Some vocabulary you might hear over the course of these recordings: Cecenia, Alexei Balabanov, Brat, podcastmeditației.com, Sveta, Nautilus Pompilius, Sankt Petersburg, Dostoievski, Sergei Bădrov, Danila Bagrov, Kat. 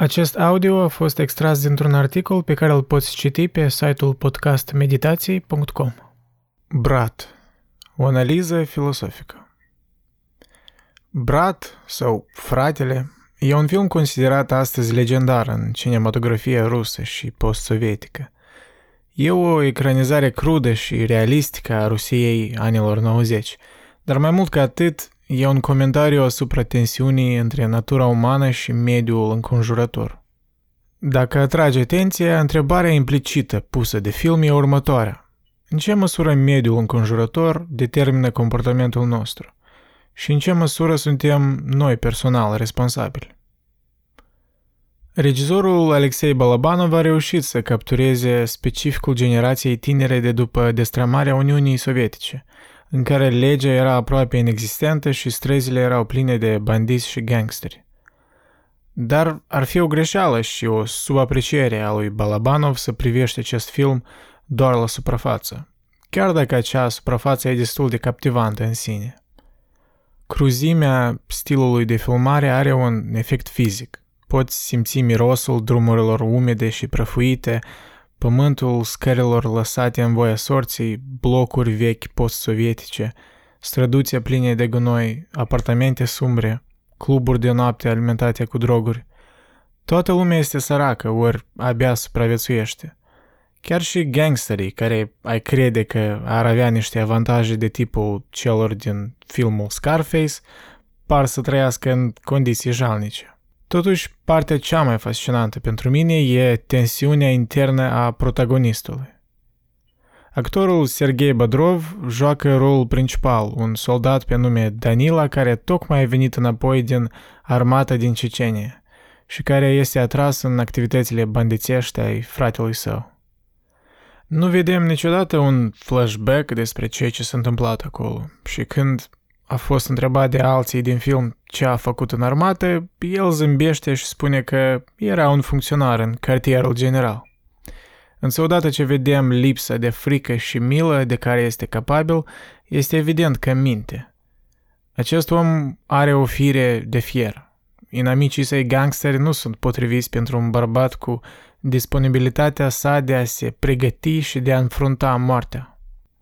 Acest audio a fost extras dintr-un articol pe care îl poți citi pe site-ul podcastmeditației.com. Brat. O analiză filosofică. Brat, sau Fratele, e un film considerat astăzi legendar în cinematografia rusă și post-sovietică. E o ecranizare crudă și realistică a Rusiei anilor 90, dar mai mult ca atât, e un comentariu asupra tensiunii între natura umană și mediul înconjurător. Dacă atrage atenția, întrebarea implicită pusă de film e următoarea. În ce măsură mediul înconjurător determină comportamentul nostru? Și în ce măsură suntem noi personal responsabili? Regizorul Alexei Balabanov a reușit să captureze specificul generației tinere de după destrămarea Uniunii Sovietice, în care legea era aproape inexistentă și străzile erau pline de bandiți și gangsteri. Dar ar fi o greșeală și o subapreciere a lui Balabanov să privești acest film doar la suprafață, chiar dacă acea suprafață e destul de captivantă în sine. Cruzimea stilului de filmare are un efect fizic. Poți simți mirosul drumurilor umede și prăfuite, pământul scărilor lăsate în voia sorții, blocuri vechi post-sovietice, străduțe pline de gunoi, apartamente sumbre, cluburi de noapte alimentate cu droguri. Toată lumea este săracă, ori abia supraviețuiește. Chiar și gangsterii, care ai crede că ar avea niște avantaje de tipul celor din filmul Scarface, par să trăiască în condiții jalnice. Totuși, partea cea mai fascinantă pentru mine e tensiunea internă a protagonistului. Actorul Sergei Bădrov joacă rolul principal, un soldat pe nume Danila care tocmai a venit înapoi din armata din Cecenia și care este atras în activitățile bandițești ai fratelui său. Nu vedem niciodată un flashback despre ceea ce s-a întâmplat acolo și când a fost întrebat de alții din film ce a făcut în armată, el zâmbește și spune că era un funcționar în cartierul general. Însă odată ce vedem lipsa de frică și milă de care este capabil, este evident că minte. Acest om are o fire de fier. Inamicii săi gangsteri nu sunt potriviți pentru un bărbat cu disponibilitatea sa de a se pregăti și de a înfrunta moartea.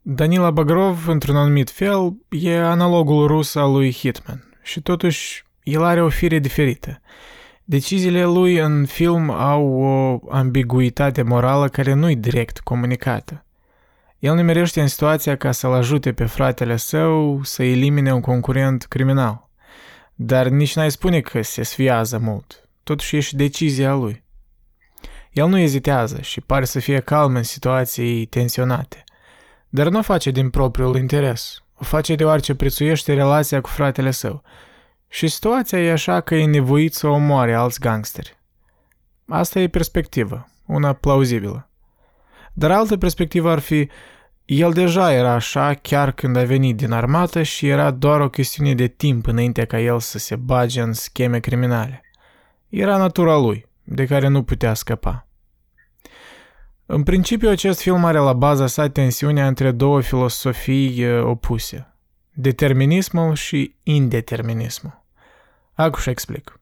Danila Bagrov, într-un anumit fel, e analogul rus al lui Hitman și totuși el are o fire diferită. Deciziile lui în film au o ambiguitate morală care nu-i direct comunicată. El nimerește în situația ca să-l ajute pe fratele său să elimine un concurent criminal, dar nici n-ai spune că se sfiază mult, totuși e și decizia lui. El nu ezitează și pare să fie calm în situații tensionate. Dar nu o face din propriul interes, o face deoarece prețuiește relația cu fratele său. Și situația e așa că e nevoit să omoare alți gangsteri. Asta e perspectivă, una plauzibilă. Dar altă perspectivă ar fi, el deja era așa chiar când a venit din armată și era doar o chestiune de timp înainte ca el să se bage în scheme criminale. Era natura lui, de care nu putea scăpa. În principiu, acest film are la baza sa tensiunea între două filosofii opuse, determinismul și indeterminismul. Acum și explic.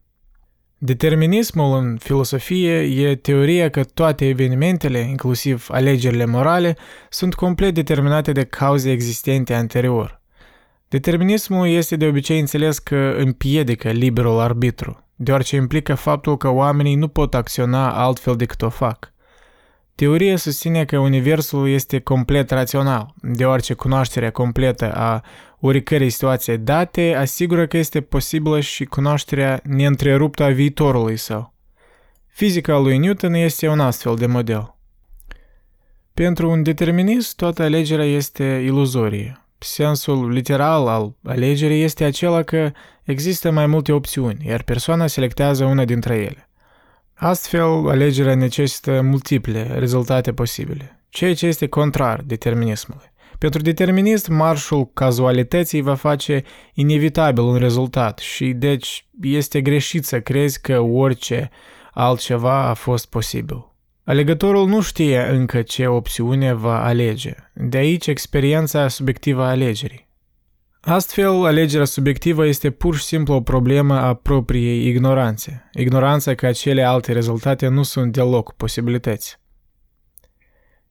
Determinismul în filosofie e teoria că toate evenimentele, inclusiv alegerile morale, sunt complet determinate de cauze existente anterior. Determinismul este de obicei înțeles că împiedică liberul arbitru, deoarece implică faptul că oamenii nu pot acționa altfel decât o fac. Teoria susține că universul este complet rațional, deoarece cunoașterea completă a oricărei situații date asigură că este posibilă și cunoașterea neîntreruptă a viitorului său. Fizica lui Newton este un astfel de model. Pentru un determinist, toată alegerea este iluzorie. Sensul literal al alegerii este acela că există mai multe opțiuni, iar persoana selectează una dintre ele. Astfel, alegerea necesită multiple rezultate posibile, ceea ce este contrar determinismului. Pentru determinist, marșul cazualității va face inevitabil un rezultat și, deci, este greșit să crezi că orice altceva a fost posibil. Alegătorul nu știe încă ce opțiune va alege, de aici experiența subiectivă a alegerii. Astfel, alegerea subiectivă este pur și simplu o problemă a propriei ignoranțe. Ignoranța că acele alte rezultate nu sunt deloc posibilități.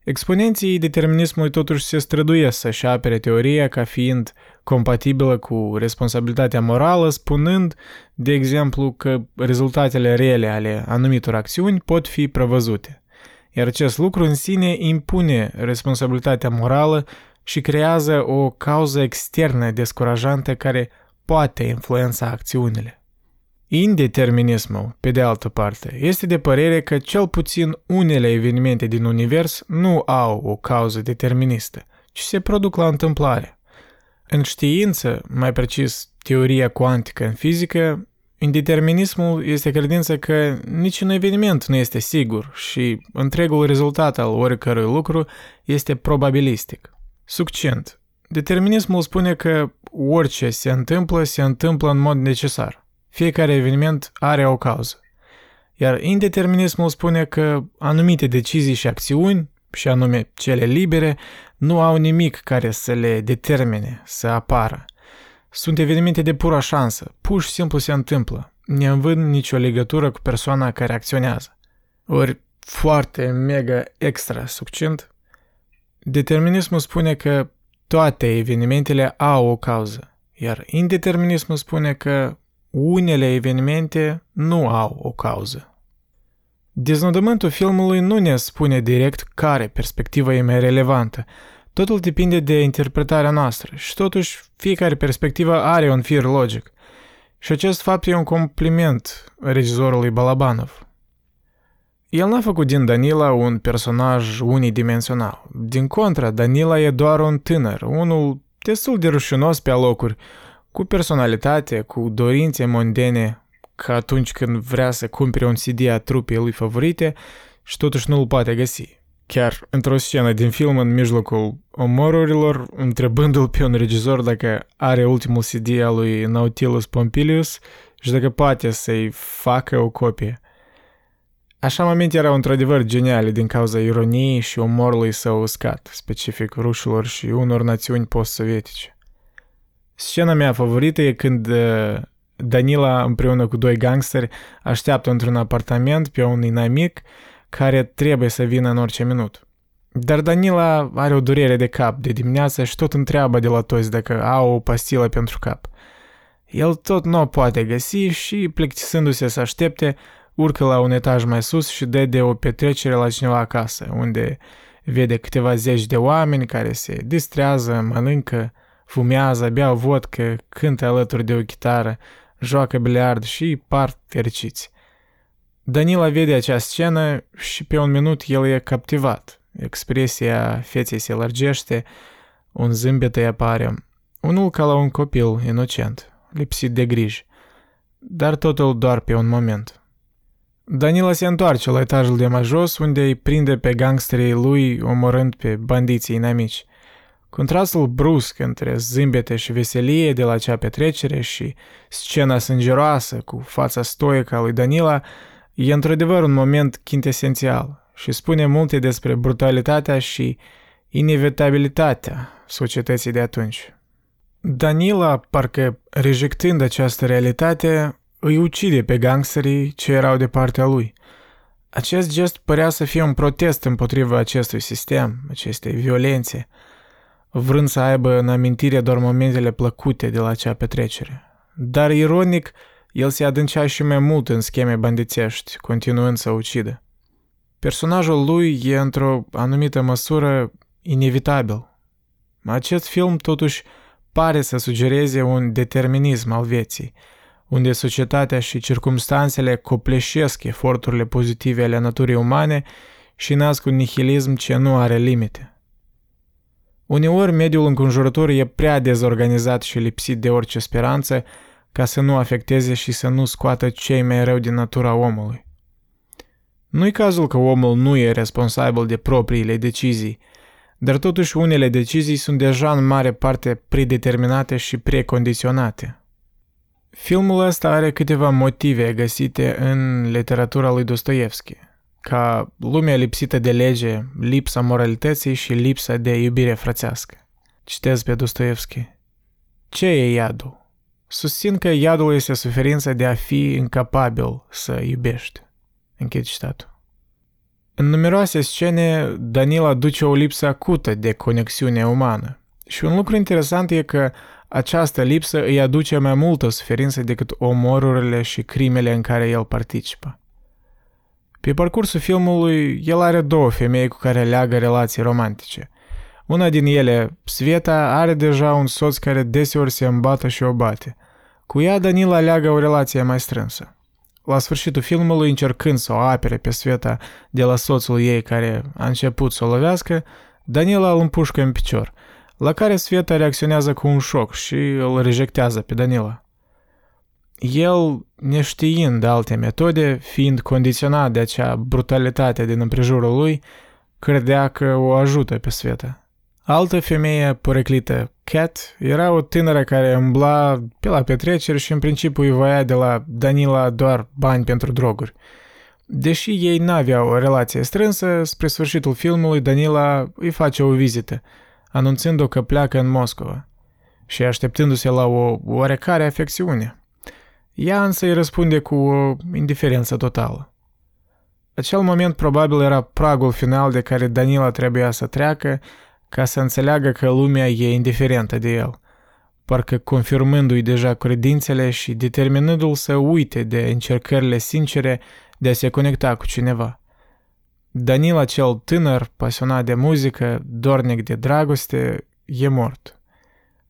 Exponenții determinismului totuși se străduiesc să-și apere teoria ca fiind compatibilă cu responsabilitatea morală, spunând, de exemplu, că rezultatele rele ale anumitor acțiuni pot fi prevăzute, iar acest lucru în sine impune responsabilitatea morală și creează o cauză externă descurajantă care poate influența acțiunile. Indeterminismul, pe de altă parte, este de părere că cel puțin unele evenimente din univers nu au o cauză deterministă, ci se produc la întâmplare. În știință, mai precis teoria cuantică în fizică, indeterminismul este credința că niciun eveniment nu este sigur și întregul rezultat al oricărui lucru este probabilistic. Succint, determinismul spune că orice se întâmplă în mod necesar. Fiecare eveniment are o cauză. Iar indeterminismul spune că anumite decizii și acțiuni, și anume cele libere, nu au nimic care să le determine, să apară. Sunt evenimente de pură șansă, pur și simplu se întâmplă, neavând nicio legătură cu persoana care acționează. Ori, foarte mega extra succint, determinismul spune că toate evenimentele au o cauză, iar indeterminismul spune că unele evenimente nu au o cauză. Deznodământul filmului nu ne spune direct care perspectivă e mai relevantă. Totul depinde de interpretarea noastră și totuși fiecare perspectivă are un fir logic. Și acest fapt e un compliment regizorului Balabanov. El n-a făcut din Danila un personaj unidimensional. Din contră, Danila e doar un tânăr, unul destul de rușinos pe alocuri, cu personalitate, cu dorințe mondene, ca atunci când vrea să cumpere un CD a trupei lui favorite și totuși nu îl poate găsi. Chiar într-o scenă din film, în mijlocul omorurilor, întrebându-l pe un regizor dacă are ultimul CD al lui Nautilus Pompilius și dacă poate să-i facă o copie. Așa momente erau într-adevăr geniale din cauza ironiei și umorului său uscat, specific rușilor și unor națiuni post-sovietice. Scena mea favorită e când Danila împreună cu doi gangsteri așteaptă într-un apartament pe un inamic care trebuie să vină în orice minut. Dar Danila are o durere de cap de dimineață și tot întreabă de la toți dacă au o pastilă pentru cap. El tot nu o poate găsi și, plictisindu-se să aștepte, urcă la un etaj mai sus și dă de o petrecere la cineva acasă, unde vede câteva zeci de oameni care se distrează, mănâncă, fumează, beau vodcă, cântă alături de o chitară, joacă biliard și par fericiți. Danila vede această scenă și pe un minut el e captivat. Expresia feței se lărgește, un zâmbet îi apare, unul ca la un copil inocent, lipsit de griji, dar totul doar pe un moment. Danila se întoarce la etajul de mai jos, unde îi prinde pe gangsterii lui, omorând pe bandiții inamici. Contrastul brusc între zâmbete și veselie de la acea petrecere și scena sângeroasă cu fața stoică a lui Danila e într-adevăr un moment chintesențial și spune multe despre brutalitatea și inevitabilitatea societății de atunci. Danila, parcă rejectând această realitate, îi ucide pe gangsterii ce erau de partea lui. Acest gest părea să fie un protest împotriva acestui sistem, acestei violențe, vrând să aibă în amintire doar momentele plăcute de la acea petrecere. Dar, ironic, el se adâncea și mai mult în scheme bandițești, continuând să ucidă. Personajul lui e, într-o anumită măsură, inevitabil. Acest film, totuși, pare să sugereze un determinism al vieții, unde societatea și circumstanțele copleșesc eforturile pozitive ale naturii umane și nasc un nihilism ce nu are limite. Uneori, mediul înconjurător e prea dezorganizat și lipsit de orice speranță ca să nu afecteze și să nu scoată cei mai rău din natura omului. Nu-i cazul că omul nu e responsabil de propriile decizii, dar totuși unele decizii sunt deja în mare parte predeterminate și precondiționate. Filmul ăsta are câteva motive găsite în literatura lui Dostoievski, ca lumea lipsită de lege, lipsa moralității și lipsa de iubire frățească. Citez pe Dostoievski. Ce e iadul? Susțin că iadul este suferința de a fi incapabil să iubești. Închid citatul. În numeroase scene, Danila duce o lipsă acută de conexiune umană. Și un lucru interesant e că această lipsă îi aduce mai multă suferință decât omorurile și crimele în care el participă. Pe parcursul filmului, el are două femei cu care leagă relații romantice. Una din ele, Sveta, are deja un soț care deseori se îmbată și o bate. Cu ea, Danila leagă o relație mai strânsă. La sfârșitul filmului, încercând să o apere pe Sveta de la soțul ei care a început să o lovească, Danila îl împușcă în picior, la care Sveta reacționează cu un șoc și îl rejectează pe Danila. El, neștiind alte metode, fiind condiționat de acea brutalitate din împrejurul lui, credea că o ajută pe Sveta. Altă femeie poreclită, Kat, era o tânără care îmbla pe la petreceri și în principiu îi voia de la Danila doar bani pentru droguri. Deși ei n-aveau o relație strânsă, spre sfârșitul filmului Danila îi face o vizită, anunțând-o că pleacă în Moscova și așteptându-se la o oarecare afecțiune. Ea însă îi răspunde cu o indiferență totală. Acel moment probabil era pragul final de care Danila trebuia să treacă ca să înțeleagă că lumea e indiferentă de el, parcă confirmându-i deja credințele și determinându-l să uite de încercările sincere de a se conecta cu cineva. Danila cel tânăr, pasionat de muzică, dornic de dragoste, e mort.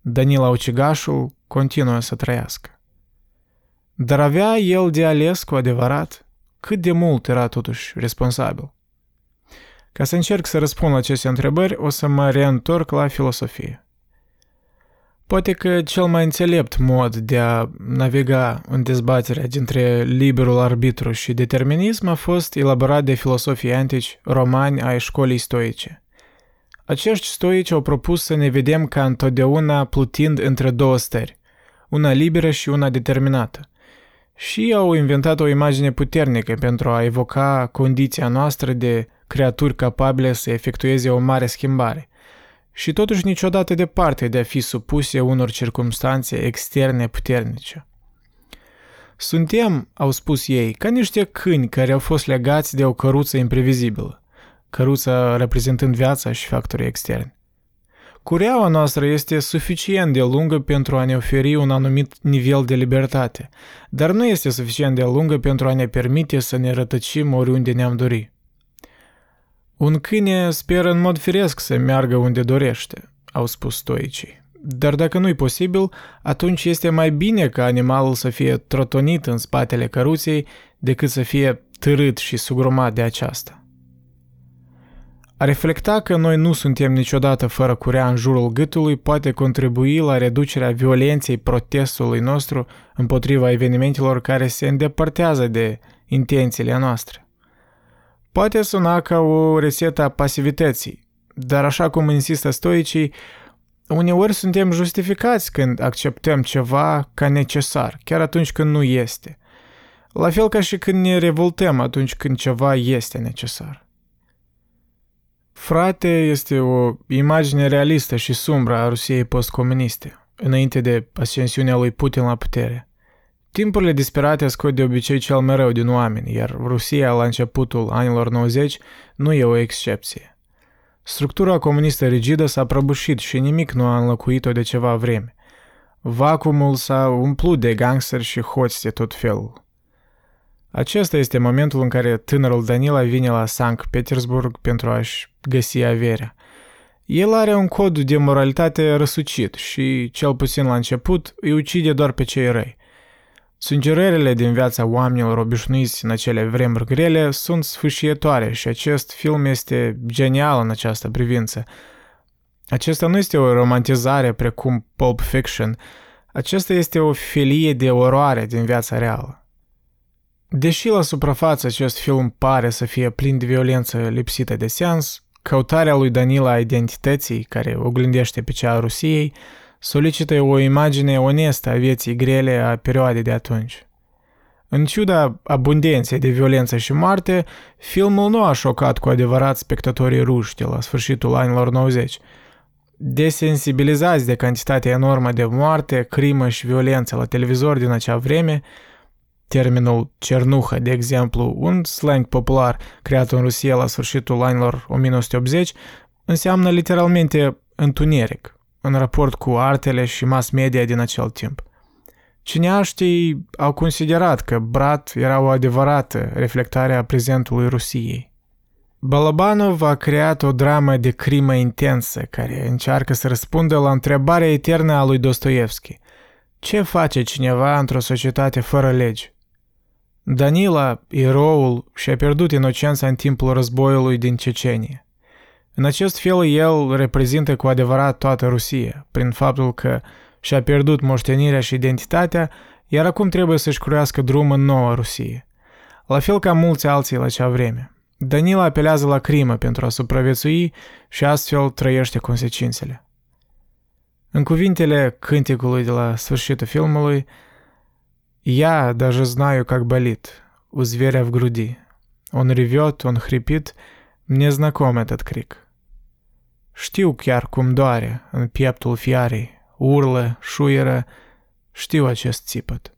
Danila ucigașul continuă să trăiască. Dar avea el de ales cu adevărat? Cât de mult era totuși responsabil? Ca să încerc să răspund la aceste întrebări, o să mă reîntorc la filosofie. Poate că cel mai înțelept mod de a naviga în dezbaterea dintre liberul arbitru și determinism a fost elaborat de filosofii antici romani ai școlii stoice. Acești stoici au propus să ne vedem ca întotdeauna plutind între două stări, una liberă și una determinată. Și au inventat o imagine puternică pentru a evoca condiția noastră de creaturi capabile să efectueze o mare schimbare și totuși niciodată departe de a fi supuse unor circumstanțe externe puternice. Suntem, au spus ei, ca niște câini care au fost legați de o căruță imprevizibilă, căruța reprezentând viața și factorii externi. Cureaua noastră este suficient de lungă pentru a ne oferi un anumit nivel de libertate, dar nu este suficient de lungă pentru a ne permite să ne rătăcim oriunde ne-am dori. Un câine speră în mod firesc să meargă unde dorește, au spus stoicii. Dar dacă nu-i posibil, atunci este mai bine ca animalul să fie trotonit în spatele căruței decât să fie târât și sugrumat de aceasta. A reflecta că noi nu suntem niciodată fără curea în jurul gâtului poate contribui la reducerea violenței protestului nostru împotriva evenimentelor care se îndepărtează de intențiile noastre. Poate suna ca o rețetă a pasivității, dar așa cum insistă stoicii, uneori suntem justificați când acceptăm ceva ca necesar, chiar atunci când nu este. La fel ca și când ne revoltăm atunci când ceva este necesar. Frate este o imagine realistă și sumbră a Rusiei postcomuniste, înainte de ascensiunea lui Putin la putere. Timpurile disperate scot de obicei cel mai rău din oameni, iar Rusia la începutul anilor 90 nu e o excepție. Structura comunistă rigidă s-a prăbușit și nimic nu a înlocuit-o de ceva vreme. Vacuumul s-a umplut de gangsteri și hoți de tot felul. Acesta este momentul în care tânărul Danila vine la Sankt Petersburg pentru a-și găsi averea. El are un cod de moralitate răsucit și, cel puțin la început, îi ucide doar pe cei răi. Sângerările din viața oamenilor obișnuiți în acele vremuri grele sunt sfâșietoare și acest film este genial în această privință. Acesta nu este o romantizare precum Pulp Fiction, acesta este o felie de oroare din viața reală. Deși la suprafață acest film pare să fie plin de violență lipsită de sens, căutarea lui Danila a identității, care oglindește pe cea a Rusiei, solicită o imagine onestă a vieții grele a perioadei de atunci. În ciuda abundenței de violență și moarte, filmul nu a șocat cu adevărat spectatorii ruși de la sfârșitul anilor 90. desensibilizați de cantitatea enormă de moarte, crimă și violență la televizor din acea vreme, termenul cernuhă, de exemplu, un slang popular creat în Rusia la sfârșitul anilor 1980, înseamnă literalmente întuneric, în raport cu artele și mass media din acel timp. Cineaștii au considerat că Brat era o adevărată reflectare a prezentului Rusiei. Balabanov a creat o dramă de crimă intensă care încearcă să răspundă la întrebarea eternă a lui Dostoievski. Ce face cineva într-o societate fără legi? Danila, eroul, și-a pierdut inocența în timpul războiului din Cecenia. În acest fel, el reprezintă cu adevărat toată Rusia, prin faptul că și-a pierdut moștenirea și identitatea, iar acum trebuie să-și croiască drum în noua Rusie. La fel ca mulți alții la acea vreme. Danila apelează la crimă pentru a supraviețui și astfel trăiește consecințele. În cuvintele cânticului de la sfârșitul filmului, «Я даже знаю, как болит, у зверя в груди. Он ревет, он хрипит, мне знаком этот крик». Știu chiar cum doare în pieptul fiarei, urlă, șuieră, știu acest țipăt.